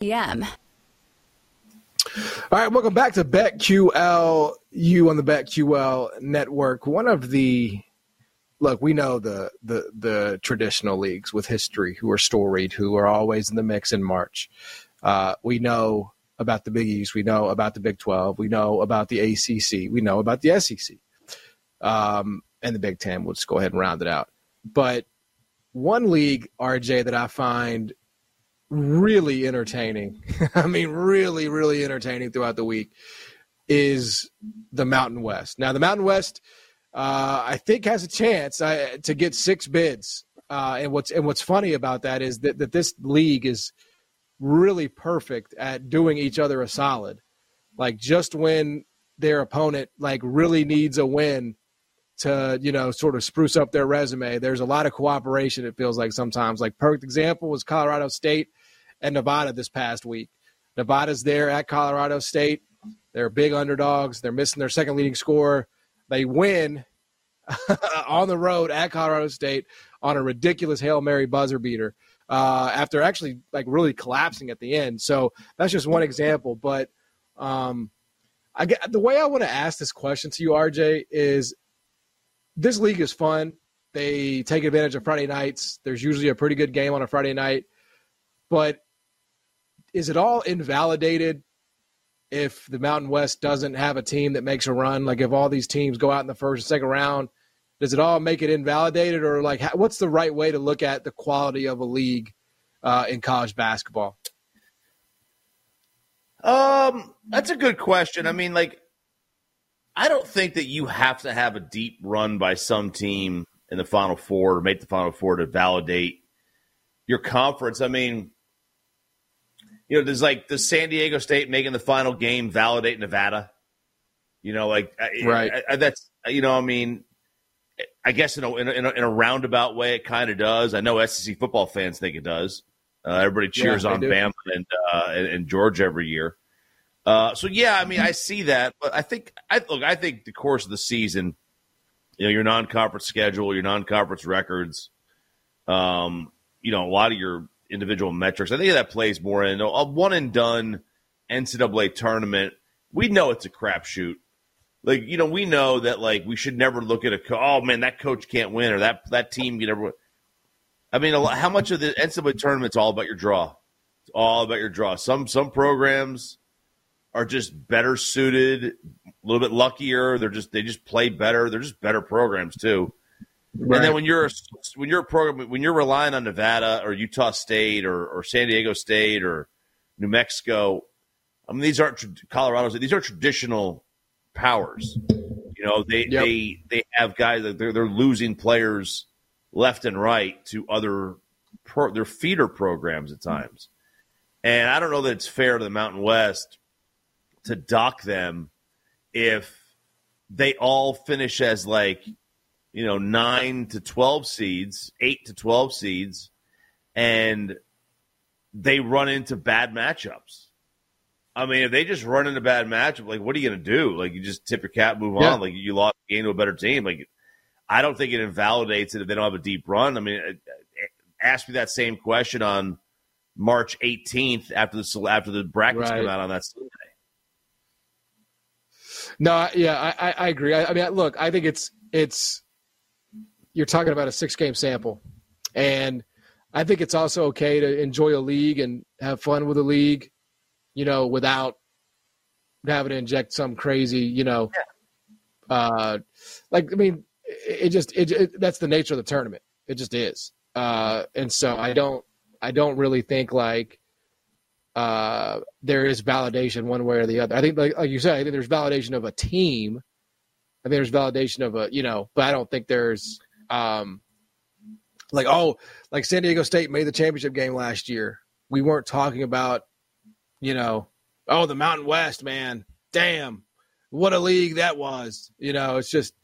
p.m. All right, welcome back to BetQL, you on the BetQL network. One of the – look, we know the traditional leagues with history who are storied, who are always in the mix in March. We know about the Big East. We know about the Big 12. We know about the ACC. We know about the SEC. And the Big Ten. We'll just go ahead and round it out. But one league, RJ, that I find – really entertaining. I mean, really, really entertaining throughout the week is the Mountain West. Now, the Mountain West, I think, has a chance to get 6 bids. And what's funny about that is that this league is really perfect at doing each other a solid. Like, just when their opponent like really needs a win to, you know, sort of spruce up their resume, there's a lot of cooperation. It feels like sometimes. Like, perfect example was Colorado State and Nevada this past week. Nevada's there at Colorado State. They're big underdogs. They're missing their second leading scorer. They win on the road at Colorado State on a ridiculous Hail Mary buzzer beater after actually like really collapsing at the end. So that's just one example. But I get, the way I want to ask this question to you, RJ, is this league is fun. They take advantage of Friday nights. There's usually a pretty good game on a Friday night. But is it all invalidated if the Mountain West doesn't have a team that makes a run? Like, if all these teams go out in the first and second round, does it all make it invalidated? Or, like, what's the right way to look at the quality of a league in college basketball? That's a good question. I mean, like, I don't think that you have to have a deep run by some team in the Final Four or make the Final Four to validate your conference. I mean, you know, does like the San Diego State making the final game validate Nevada? You know, like, right? That's, you know, I mean, I guess in a roundabout way, it kind of does. I know SEC football fans think it does. Everybody cheers on Bama and Georgia every year. So yeah, I mean, I see that, but I think the course of the season, you know, your non-conference schedule, your non-conference records, you know, a lot of your individual metrics, I think that plays more in a one-and-done NCAA tournament. We know it's a crapshoot. Like, you know, we know that, like, we should never look at oh, man, that coach can't win or that team can never win. I mean, how much of the NCAA tournament's all about your draw? It's all about your draw. Some programs are just better suited, a little bit luckier. They just play better. They're just better programs, too. Right. And then when you're relying on Nevada or Utah State or San Diego State or New Mexico, I mean, these aren't Colorado State. These are traditional powers. You know, they have guys that they're losing players left and right to other their feeder programs at times. And I don't know that it's fair to the Mountain West to dock them if they all finish as, like, you know, 9 to 12 seeds, 8 to 12 seeds, and they run into bad matchups. I mean, if they just run into bad matchup, like, what are you going to do? Like, you just tip your cap, move on. Like, you lost the game to a better team. Like, I don't think it invalidates it if they don't have a deep run. I mean, ask me that same question on March 18th after the brackets come out on that Sunday. No, yeah, I agree. I mean, look, I think it's. You're talking about a 6-game sample. And I think it's also okay to enjoy a league and have fun with a league, you know, without having to inject some crazy, you know. Yeah. Like, I mean, it just that's the nature of the tournament. It just is. And so I don't really think, like, there is validation one way or the other. I think, like you said, I think there's validation of a team. I think there's validation of a, you know, but I don't think there's – like San Diego State made the championship game last year. We weren't talking about, you know, oh, the Mountain West, man, damn, what a league that was. You know, it's just,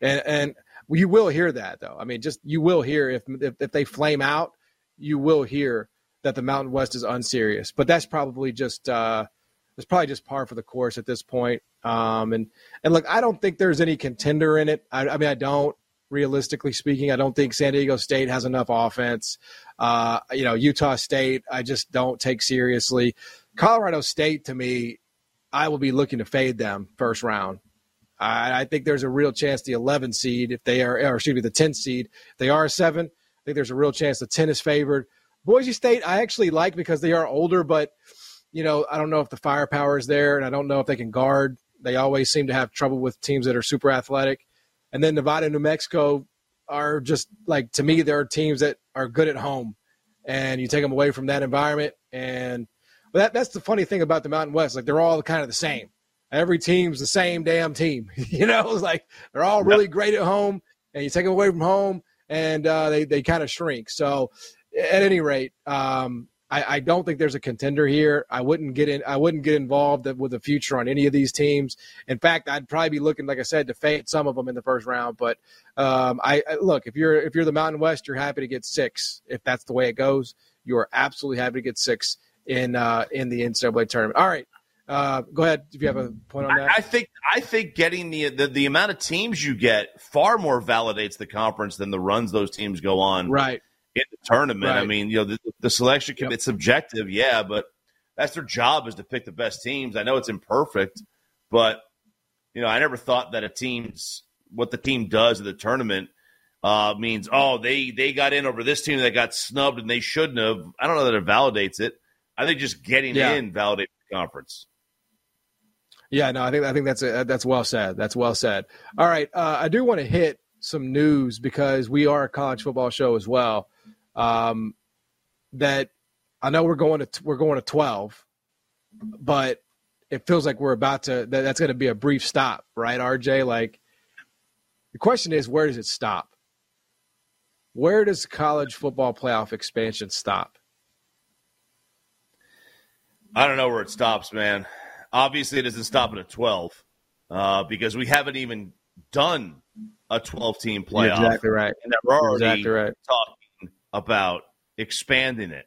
and you will hear that, though. I mean, just, you will hear if they flame out, you will hear that the Mountain West is unserious. But that's probably just par for the course at this point. And look, I don't think there's any contender in it. I mean, I don't. realistically speaking. I don't think San Diego State has enough offense. Utah State, I just don't take seriously. Colorado State, to me, I will be looking to fade them first round. I think there's a real chance the 11 seed, if they are, or excuse me, the 10 seed, if they are a 7, I think there's a real chance the 10 is favored. Boise State, I actually like because they are older, but, you know, I don't know if the firepower is there, and I don't know if they can guard. They always seem to have trouble with teams that are super athletic. And then Nevada and New Mexico are just, like, to me, they're teams that are good at home. And you take them away from that environment. And that's the funny thing about the Mountain West. Like, they're all kind of the same. Every team's the same damn team. You know, it's like they're all really great at home. And you take them away from home, and they kind of shrink. So, at any rate, I don't think there's a contender here. I wouldn't get involved with the future on any of these teams. In fact, I'd probably be looking, like I said, to fade some of them in the first round. But look, if you're the Mountain West, you're happy to get 6. If that's the way it goes, you are absolutely happy to get 6 in the NCAA tournament. All right, go ahead if you have a point on that. I think getting the amount of teams you get far more validates the conference than the runs those teams go on. Right. In the tournament, right. I mean, you know, the selection can be subjective, but that's their job, is to pick the best teams. I know it's imperfect, but, you know, I never thought that what the team does in the tournament means, they got in over this team that got snubbed and they shouldn't have. I don't know that it validates it. I think just getting in validates the conference. Yeah, no, I think that's well said. That's well said. All right, I do want to hit some news because we are a college football show as well. That I know we're going to 12, but it feels like we're about to. That's going to be a brief stop, right, RJ? Like, the question is, where does it stop? Where does college football playoff expansion stop? I don't know where it stops, man. Obviously, it doesn't stop at a 12 because we haven't even done a 12-team playoff. You're exactly right. And they're already talking about expanding it.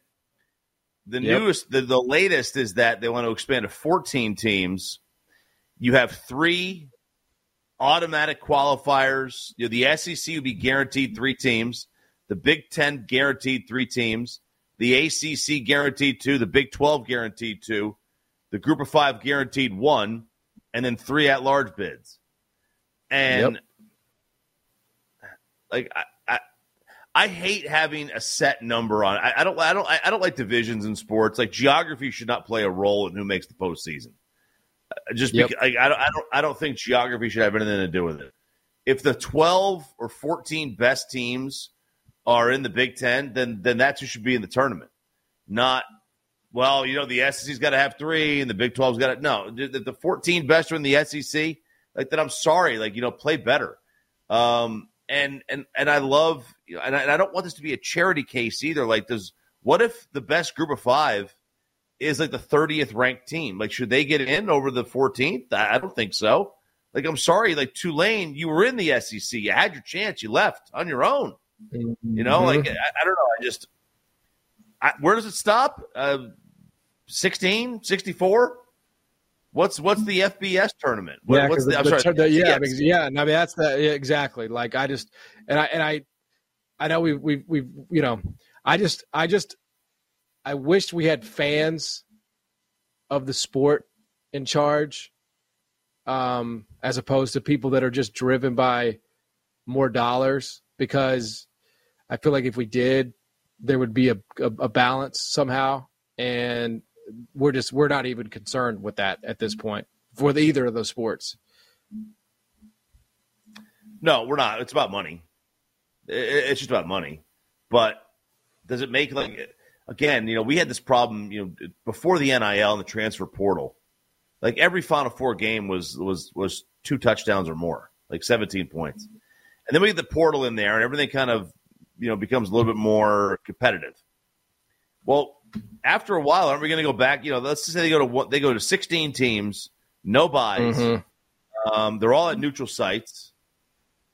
The newest, the latest is that they want to expand to 14 teams. You have 3 automatic qualifiers. You know, the SEC will be guaranteed 3 teams. The Big Ten guaranteed 3 teams. The ACC guaranteed 2. The Big 12 guaranteed 2. The Group of 5 guaranteed 1. And then 3 at-large bids. And like I hate having a set number on it. I don't like divisions in sports. Like, geography should not play a role in who makes the postseason. Just because, like, I don't think geography should have anything to do with it. If the 12 or 14 best teams are in the Big Ten, then that's who should be in the tournament. Not, well, you know, the SEC's got to have 3 and the Big 12's got to. No, the 14 best are in the SEC. Like, that, I'm sorry. Like, you know, play better. And I love, and I don't want this to be a charity case either. Like, what if the best Group of 5 is like the 30th ranked team? Like, should they get in over the 14th? I don't think so. Like, I'm sorry. Like, Tulane, you were in the SEC. You had your chance. You left on your own. You know, like, I don't know. Where does it stop? 16, 64? What's the FBS tournament? Exactly. Like, I just, and I know we you know, I wished we had fans of the sport in charge, as opposed to people that are just driven by more dollars, because I feel like if we did, there would be a balance somehow. And we're not even concerned with that at this point for either of those sports. No, we're not. It's about money. It's just about money. But does it make, like, again, you know, we had this problem, you know, before the NIL and the transfer portal. Like, every Final Four game was 2 touchdowns or more, like 17 points. And then we get the portal in there and everything kind of, you know, becomes a little bit more competitive. Well, after a while, aren't we going to go back? You know, let's just say they go to 16 teams, no buys. Mm-hmm. They're all at neutral sites.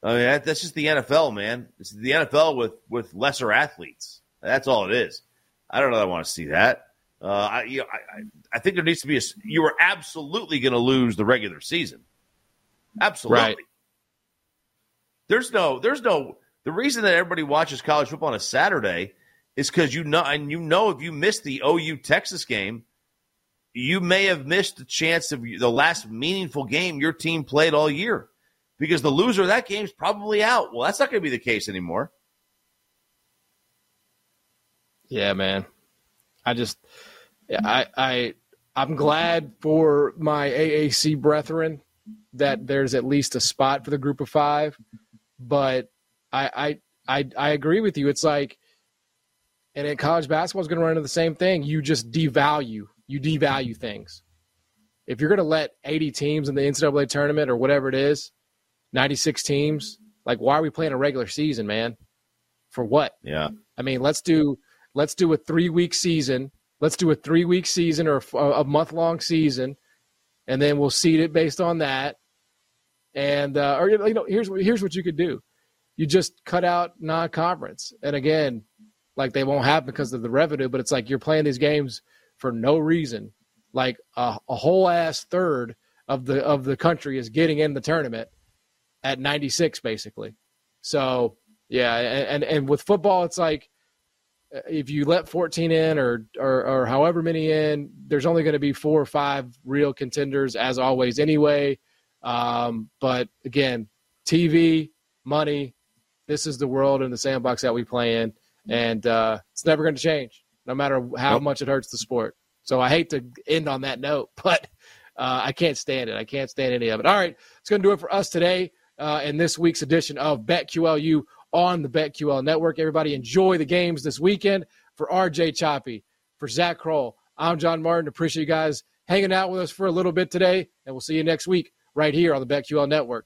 I mean, that's just the NFL, man. It's the NFL with lesser athletes. That's all it is. I don't know that I want to see that. I think there needs to be you are absolutely going to lose the regular season. Absolutely. Right. The reason that everybody watches college football on a Saturday is because if you missed the OU-Texas game, you may have missed the chance of the last meaningful game your team played all year, because the loser of that game is probably out. Well, that's not going to be the case anymore. Yeah, man. I'm glad for my AAC brethren that there's at least a spot for the group of five, but I agree with you. It's like, and in college basketball is going to run into the same thing. You just devalue things. If you're going to let 80 teams in the NCAA tournament or whatever it is, 96 teams, like, why are we playing a regular season, man? For what? Yeah. I mean, let's do a 3-week season. Let's do a 3-week season or a month-long season, and then we'll seed it based on that. And here's what you could do. You just cut out non-conference. And again, like, they won't have because of the revenue, but it's like you're playing these games for no reason. Like a whole ass third of the country is getting in the tournament at 96 basically. So yeah, and with football, it's like if you let 14 in or however many in, there's only going to be 4 or 5 real contenders as always anyway. But again, TV, money, this is the world in the sandbox that we play in, and it's never going to change, no matter how much it hurts the sport. So I hate to end on that note, but I can't stand it. I can't stand any of it. All right, it's going to do it for us today in this week's edition of BetQLU on the BetQL Network. Everybody enjoy the games this weekend. For RJ Choppy, for Zach Kroll, I'm John Martin. Appreciate you guys hanging out with us for a little bit today, and we'll see you next week right here on the BetQL Network.